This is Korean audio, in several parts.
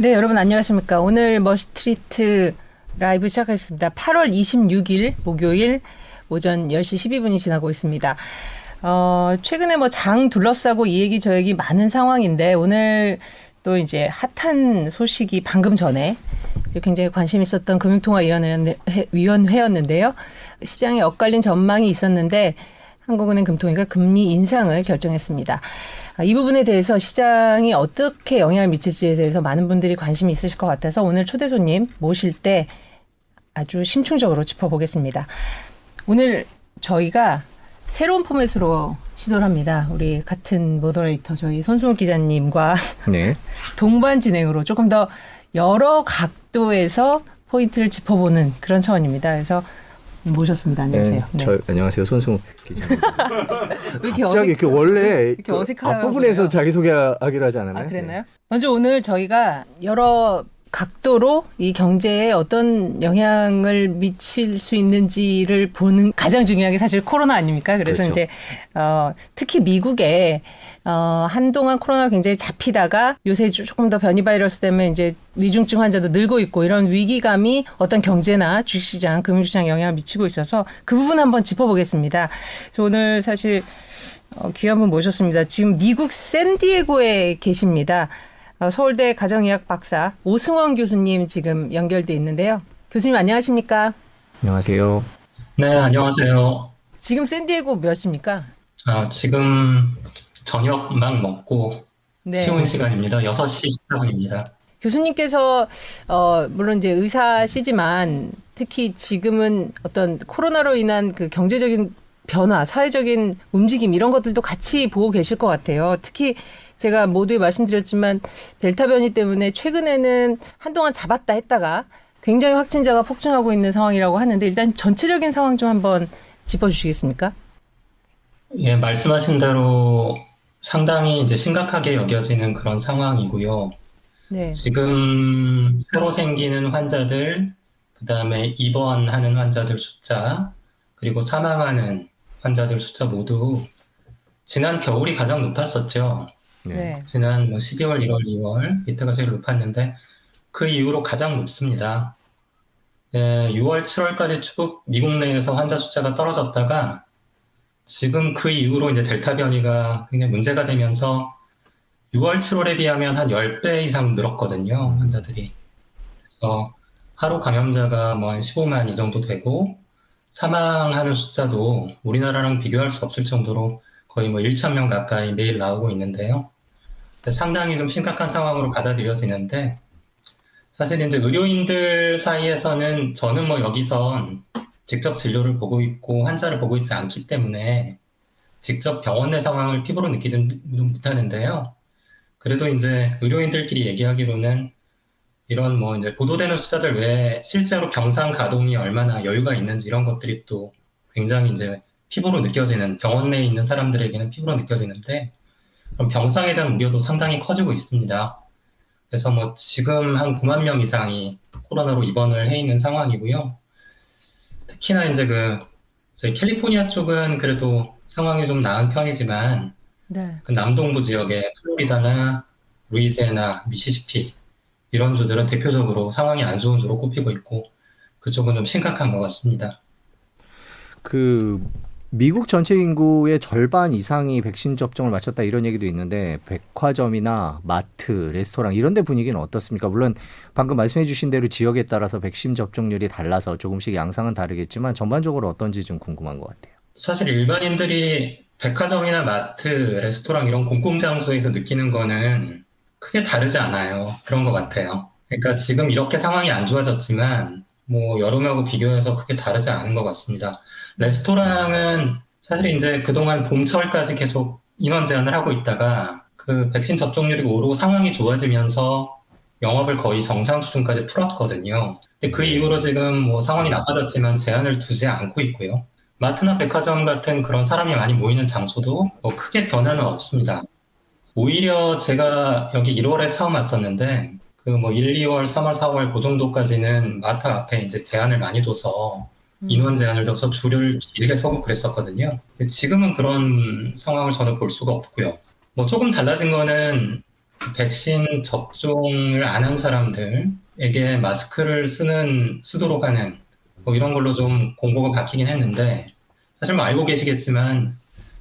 네, 여러분 안녕하십니까. 오늘 머시트리트 라이브 시작하겠습니다. 8월 26일 목요일 오전 10시 12분이 지나고 있습니다. 최근에 뭐 장 둘러싸고 이 얘기 저 얘기 많은 상황인데 오늘 또 이제 핫한 소식이 방금 전에 굉장히 관심 있었던 금융통화위원회였는데요. 시장에 엇갈린 전망이 있었는데 한국은행 금통위가 금리 인상을 결정했습니다. 이 부분에 대해서 시장이 어떻게 영향을 미칠지에 대해서 많은 분들이 관심이 있으실 것 같아서 오늘 초대 손님 모실 때 아주 심층적으로 짚어보겠습니다. 오늘 저희가 새로운 포맷으로 시도를 합니다. 우리 같은 모더레이터 저희 손승우 기자님과 네. 동반 진행으로 조금 더 여러 각도에서 포인트를 짚어보는 그런 차원입니다. 그래서 모셨습니다. 안녕하세요. 네, 안녕하세요. 손승우 기자입니다. 갑자기 이렇게 원래 이렇게 어색한 부분에서 자기 소개하기로 하지 않았나요? 아, 그랬나요? 네. 먼저 오늘 저희가 여러 각도로 이 경제에 어떤 영향을 미칠 수 있는지를 보는 가장 중요한 게 사실 코로나 아닙니까? 그래서 그렇죠. 이제 특히 미국에 한동안 코로나 굉장히 잡히다가 요새 조금 더 변이 바이러스 때문에 이제 위중증 환자도 늘고 있고 이런 위기감이 어떤 경제나 주식시장, 금융시장 영향을 미치고 있어서 그 부분 한번 짚어보겠습니다. 그래서 오늘 사실 귀한 분 모셨습니다. 지금 미국 샌디에고에 계십니다. 서울대 가정의학 박사 오승원 교수님 지금 연결돼 있는데요. 교수님 안녕하십니까? 안녕하세요. 네, 안녕하세요. 지금 샌디에고 몇 시입니까? 지금 저녁만 먹고 쉬운 시간입니다. 6시 13분입니다. 교수님께서 물론 이제 의사시지만 특히 지금은 어떤 코로나로 인한 그 경제적인 변화, 사회적인 움직임 이런 것들도 같이 보고 계실 것 같아요. 특히 제가 모두에 말씀드렸지만 델타 변이 때문에 최근에는 한동안 잡았다 했다가 굉장히 확진자가 폭증하고 있는 상황이라고 하는데 일단 전체적인 상황 좀 한번 짚어주시겠습니까? 예, 말씀하신 대로 상당히 이제 심각하게 여겨지는 그런 상황이고요. 네. 지금 새로 생기는 환자들, 그다음에 입원하는 환자들 숫자, 그리고 사망하는 환자들 숫자 모두 지난 겨울이 가장 높았었죠. 네. 지난 12월, 1월, 2월 이때가 제일 높았는데 그 이후로 가장 높습니다. 6월, 7월까지 쭉 미국 내에서 환자 숫자가 떨어졌다가 지금 그 이후로 이제 델타 변이가 굉장히 문제가 되면서 6월, 7월에 비하면 한 10배 이상 늘었거든요, 환자들이. 그래서 하루 감염자가 뭐 한 15만 이 정도 되고 사망하는 숫자도 우리나라랑 비교할 수 없을 정도로 거의 1,000명 가까이 매일 나오고 있는데요. 상당히 좀 심각한 상황으로 받아들여지는데, 사실 이제 의료인들 사이에서는 저는 여기선 직접 진료를 보고 있고 환자를 보고 있지 않기 때문에 직접 병원 내 상황을 피부로 느끼지 못하는데요. 그래도 이제 의료인들끼리 얘기하기로는 이런 이제 보도되는 숫자들 외에 실제로 병상 가동이 얼마나 여유가 있는지 이런 것들이 또 굉장히 이제 피부로 느껴지는, 병원 내에 있는 사람들에게는 피부로 느껴지는데, 그럼 병상에 대한 우려도 상당히 커지고 있습니다. 그래서 지금 한 9만 명 이상이 코로나로 입원을 해 있는 상황이고요. 특히나 이제 저희 캘리포니아 쪽은 그래도 상황이 좀 나은 편이지만, 네. 그 남동부 지역의 플로리다나 루이지애나, 미시시피, 이런 주들은 대표적으로 상황이 안 좋은 주로 꼽히고 있고, 그쪽은 좀 심각한 것 같습니다. 미국 전체 인구의 절반 이상이 백신 접종을 마쳤다 이런 얘기도 있는데 백화점이나 마트, 레스토랑 이런 데 분위기는 어떻습니까? 물론 방금 말씀해 주신 대로 지역에 따라서 백신 접종률이 달라서 조금씩 양상은 다르겠지만 전반적으로 어떤지 좀 궁금한 것 같아요. 사실 일반인들이 백화점이나 마트, 레스토랑 이런 공공장소에서 느끼는 거는 크게 다르지 않아요. 그런 것 같아요. 그러니까 지금 이렇게 상황이 안 좋아졌지만 여름하고 비교해서 크게 다르지 않은 것 같습니다. 레스토랑은 사실 이제 그동안 봄철까지 계속 인원 제한을 하고 있다가 그 백신 접종률이 오르고 상황이 좋아지면서 영업을 거의 정상 수준까지 풀었거든요. 근데 그 이후로 지금 상황이 나빠졌지만 제한을 두지 않고 있고요. 마트나 백화점 같은 그런 사람이 많이 모이는 장소도 크게 변화는 없습니다. 오히려 제가 여기 1월에 처음 왔었는데 1, 2월, 3월, 4월 그 정도까지는 마트 앞에 이제 제한을 많이 둬서 인원 제한을 둬서 줄을 길게 서고 그랬었거든요. 지금은 그런 상황을 저는 볼 수가 없고요. 조금 달라진 거는 백신 접종을 안 한 사람들에게 마스크를 쓰도록 하는 뭐 이런 걸로 좀 공고가 바뀌긴 했는데, 사실 뭐 알고 계시겠지만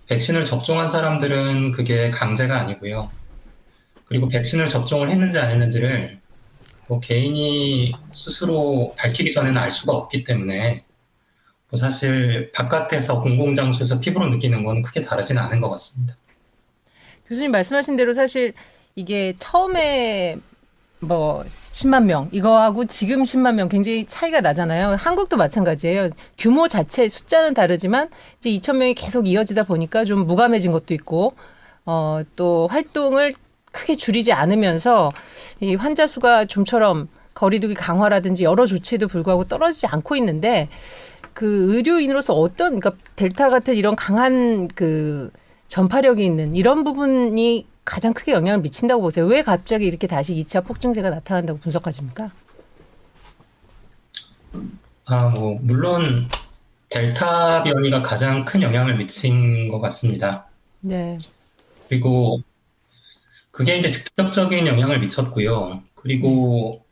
백신을 접종한 사람들은 그게 강제가 아니고요. 그리고 백신을 접종을 했는지 안 했는지를 뭐 개인이 스스로 밝히기 전에는 알 수가 없기 때문에 뭐 사실 바깥에서 공공장소에서 피부로 느끼는 건 크게 다르지는 않은 것 같습니다. 교수님 말씀하신 대로 사실 이게 처음에 뭐 10만 명 이거하고 지금 10만 명 굉장히 차이가 나잖아요. 한국도 마찬가지예요. 규모 자체 숫자는 다르지만 이제 2천 명이 계속 이어지다 보니까 좀 무감해진 것도 있고 또 활동을 크게 줄이지 않으면서 이 환자 수가 좀처럼 거리두기 강화라든지 여러 조치에도 불구하고 떨어지지 않고 있는데, 그 의료인으로서 어떤, 그러니까 델타 같은 이런 강한 그 전파력이 있는 이런 부분이 가장 크게 영향을 미친다고 보세요. 왜 갑자기 이렇게 다시 2차 폭증세가 나타난다고 분석하십니까? 뭐 물론 델타 변이가 가장 큰 영향을 미친 것 같습니다. 네. 그리고 그게 이제 직접적인 영향을 미쳤고요. 그리고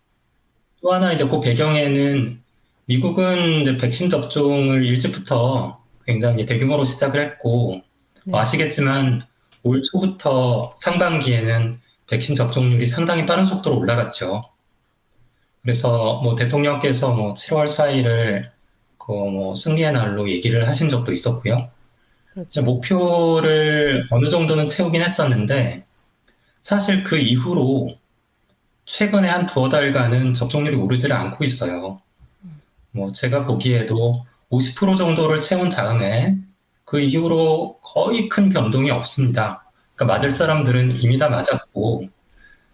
또 하나 이제 그 배경에는 미국은 이제 백신 접종을 일찍부터 굉장히 대규모로 시작을 했고, 네. 아시겠지만 올 초부터 상반기에는 백신 접종률이 상당히 빠른 속도로 올라갔죠. 그래서 뭐 대통령께서 뭐 7월 4일을 뭐 승리의 날로 얘기를 하신 적도 있었고요. 그렇죠. 목표를 어느 정도는 채우긴 했었는데, 사실 그 이후로 최근에 한 두어 달간은 접종률이 오르지를 않고 있어요. 뭐 제가 보기에도 50% 정도를 채운 다음에 그 이후로 거의 큰 변동이 없습니다. 그러니까 맞을 사람들은 이미 다 맞았고,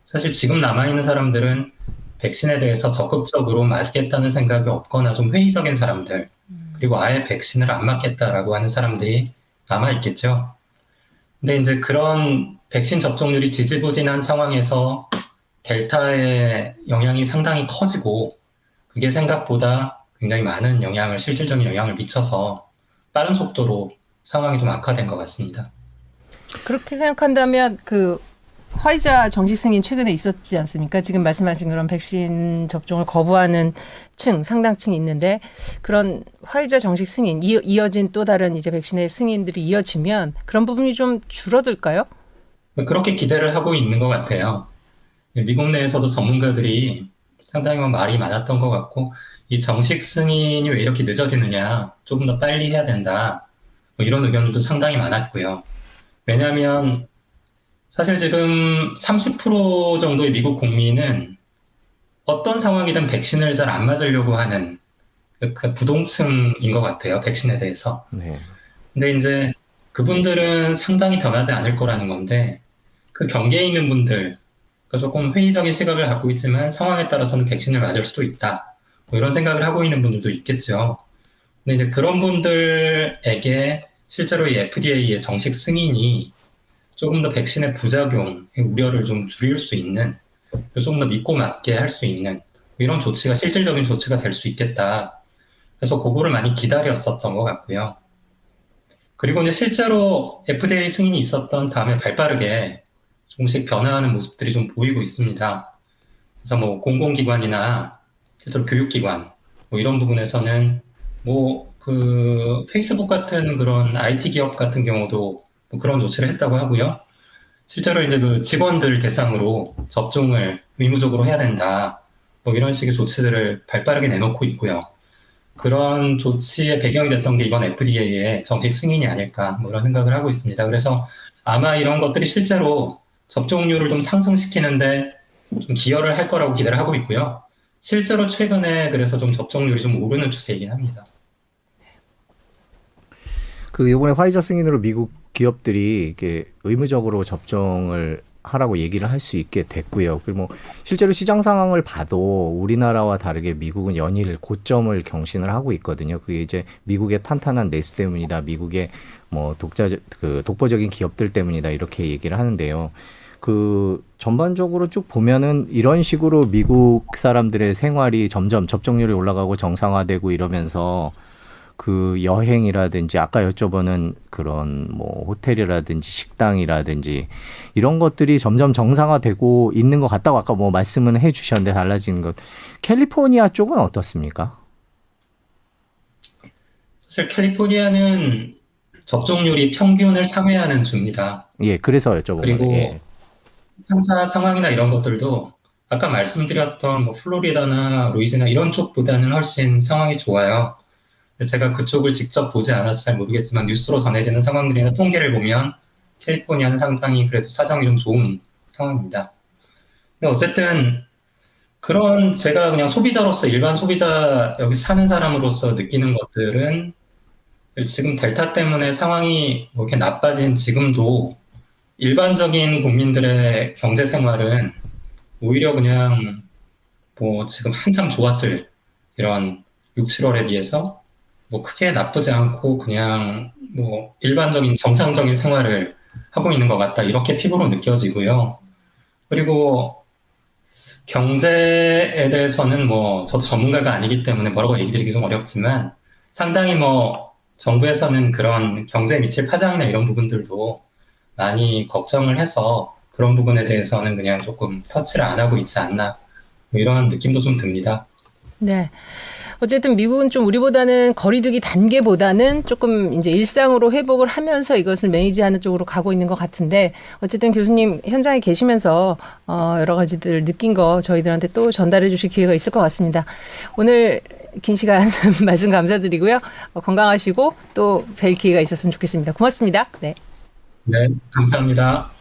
사실 지금 남아있는 사람들은 백신에 대해서 적극적으로 맞겠다는 생각이 없거나 좀 회의적인 사람들, 그리고 아예 백신을 안 맞겠다라고 하는 사람들이 남아있겠죠. 근데 이제 그런 백신 접종률이 지지부진한 상황에서 델타의 영향이 상당히 커지고, 그게 생각보다 굉장히 많은 영향을, 실질적인 영향을 미쳐서 빠른 속도로 상황이 좀 악화된 것 같습니다. 그렇게 생각한다면 그 화이자 정식 승인 최근에 있었지 않습니까? 지금 말씀하신 그런 백신 접종을 거부하는 층, 상당층이 있는데, 그런 화이자 정식 승인, 이어진 또 다른 이제 백신의 승인들이 이어지면 그런 부분이 좀 줄어들까요? 그렇게 기대를 하고 있는 것 같아요. 미국 내에서도 전문가들이 상당히 말이 많았던 것 같고, 이 정식 승인이 왜 이렇게 늦어지느냐, 조금 더 빨리 해야 된다, 뭐 이런 의견도 상당히 많았고요. 왜냐하면 사실 지금 30% 정도의 미국 국민은 어떤 상황이든 백신을 잘 안 맞으려고 하는 그 부동층인 것 같아요, 백신에 대해서. 네. 근데 이제 그분들은 상당히 변하지 않을 거라는 건데, 그 경계에 있는 분들, 그러니까 조금 회의적인 시각을 갖고 있지만 상황에 따라서는 백신을 맞을 수도 있다, 뭐 이런 생각을 하고 있는 분들도 있겠죠. 근데 이제 그런 분들에게 실제로 이 FDA의 정식 승인이 조금 더 백신의 부작용 우려를 좀 줄일 수 있는, 조금 더 믿고 맞게 할 수 있는 이런 조치가, 실질적인 조치가 될 수 있겠다. 그래서 그거를 많이 기다렸었던 것 같고요. 그리고 이제 실제로 FDA 승인이 있었던 다음에 발빠르게 조금씩 변화하는 모습들이 좀 보이고 있습니다. 그래서 뭐 공공기관이나 실제로 교육기관, 뭐 이런 부분에서는 그 페이스북 같은 그런 IT 기업 같은 경우도 뭐 그런 조치를 했다고 하고요. 실제로 이제 그 직원들 대상으로 접종을 의무적으로 해야 된다, 뭐 이런 식의 조치들을 발빠르게 내놓고 있고요. 그런 조치의 배경이 됐던 게 이번 FDA의 정식 승인이 아닐까, 뭐 이런 생각을 하고 있습니다. 그래서 아마 이런 것들이 실제로 접종률을 좀 상승시키는데 좀 기여를 할 거라고 기대를 하고 있고요. 실제로 최근에 그래서 좀 접종률이 좀 오르는 추세이긴 합니다. 그 이번에 화이자 승인으로 미국 기업들이 이렇게 의무적으로 접종을 하라고 얘기를 할 수 있게 됐고요. 그리고 실제로 시장 상황을 봐도 우리나라와 다르게 미국은 연일 고점을 경신을 하고 있거든요. 그게 이제 미국의 탄탄한 내수 때문이다, 미국의 독보적인 기업들 때문이다, 이렇게 얘기를 하는데요. 전반적으로 쭉 보면은 이런 식으로 미국 사람들의 생활이 점점 접종률이 올라가고 정상화되고 이러면서 그 여행이라든지 아까 여쭤보는 그런 뭐 호텔이라든지 식당이라든지 이런 것들이 점점 정상화되고 있는 것 같다고 아까 뭐 말씀은 해주셨는데 달라진 것. 캘리포니아 쪽은 어떻습니까? 사실 캘리포니아는 접종률이 평균을 상회하는 주입니다. 예, 그래서 여쭤보는 거예요. 그리고 예. 행사 상황이나 이런 것들도 아까 말씀드렸던 뭐 플로리다나 루이지애나 이런 쪽보다는 훨씬 상황이 좋아요. 제가 그쪽을 직접 보지 않아서 잘 모르겠지만 뉴스로 전해지는 상황들이나 통계를 보면 캘리포니아는 상당히 그래도 사정이 좀 좋은 상황입니다. 근데 어쨌든 그런 제가 그냥 소비자로서 일반 소비자 여기 사는 사람으로서 느끼는 것들은 지금 델타 때문에 상황이 뭐 이렇게 나빠진 지금도 일반적인 국민들의 경제 생활은 오히려 그냥 뭐 지금 한참 좋았을 이런 6, 7월에 비해서 뭐 크게 나쁘지 않고 그냥 뭐 일반적인 정상적인 생활을 하고 있는 것 같다 이렇게 피부로 느껴지고요. 그리고 경제에 대해서는 뭐 저도 전문가가 아니기 때문에 뭐라고 얘기 드리기 좀 어렵지만 상당히 뭐 정부에서는 그런 경제에 미칠 파장이나 이런 부분들도 많이 걱정을 해서 그런 부분에 대해서는 그냥 조금 터치를 안 하고 있지 않나 뭐 이런 느낌도 좀 듭니다. 네. 어쨌든 미국은 좀 우리보다는 거리두기 단계보다는 조금 이제 일상으로 회복을 하면서 이것을 매니지하는 쪽으로 가고 있는 것 같은데 어쨌든 교수님 현장에 계시면서 여러 가지들 느낀 거 저희들한테 또 전달해 주실 기회가 있을 것 같습니다. 오늘 긴 시간 말씀 감사드리고요. 건강하시고 또 뵐 기회가 있었으면 좋겠습니다. 고맙습니다. 네. 네, 감사합니다.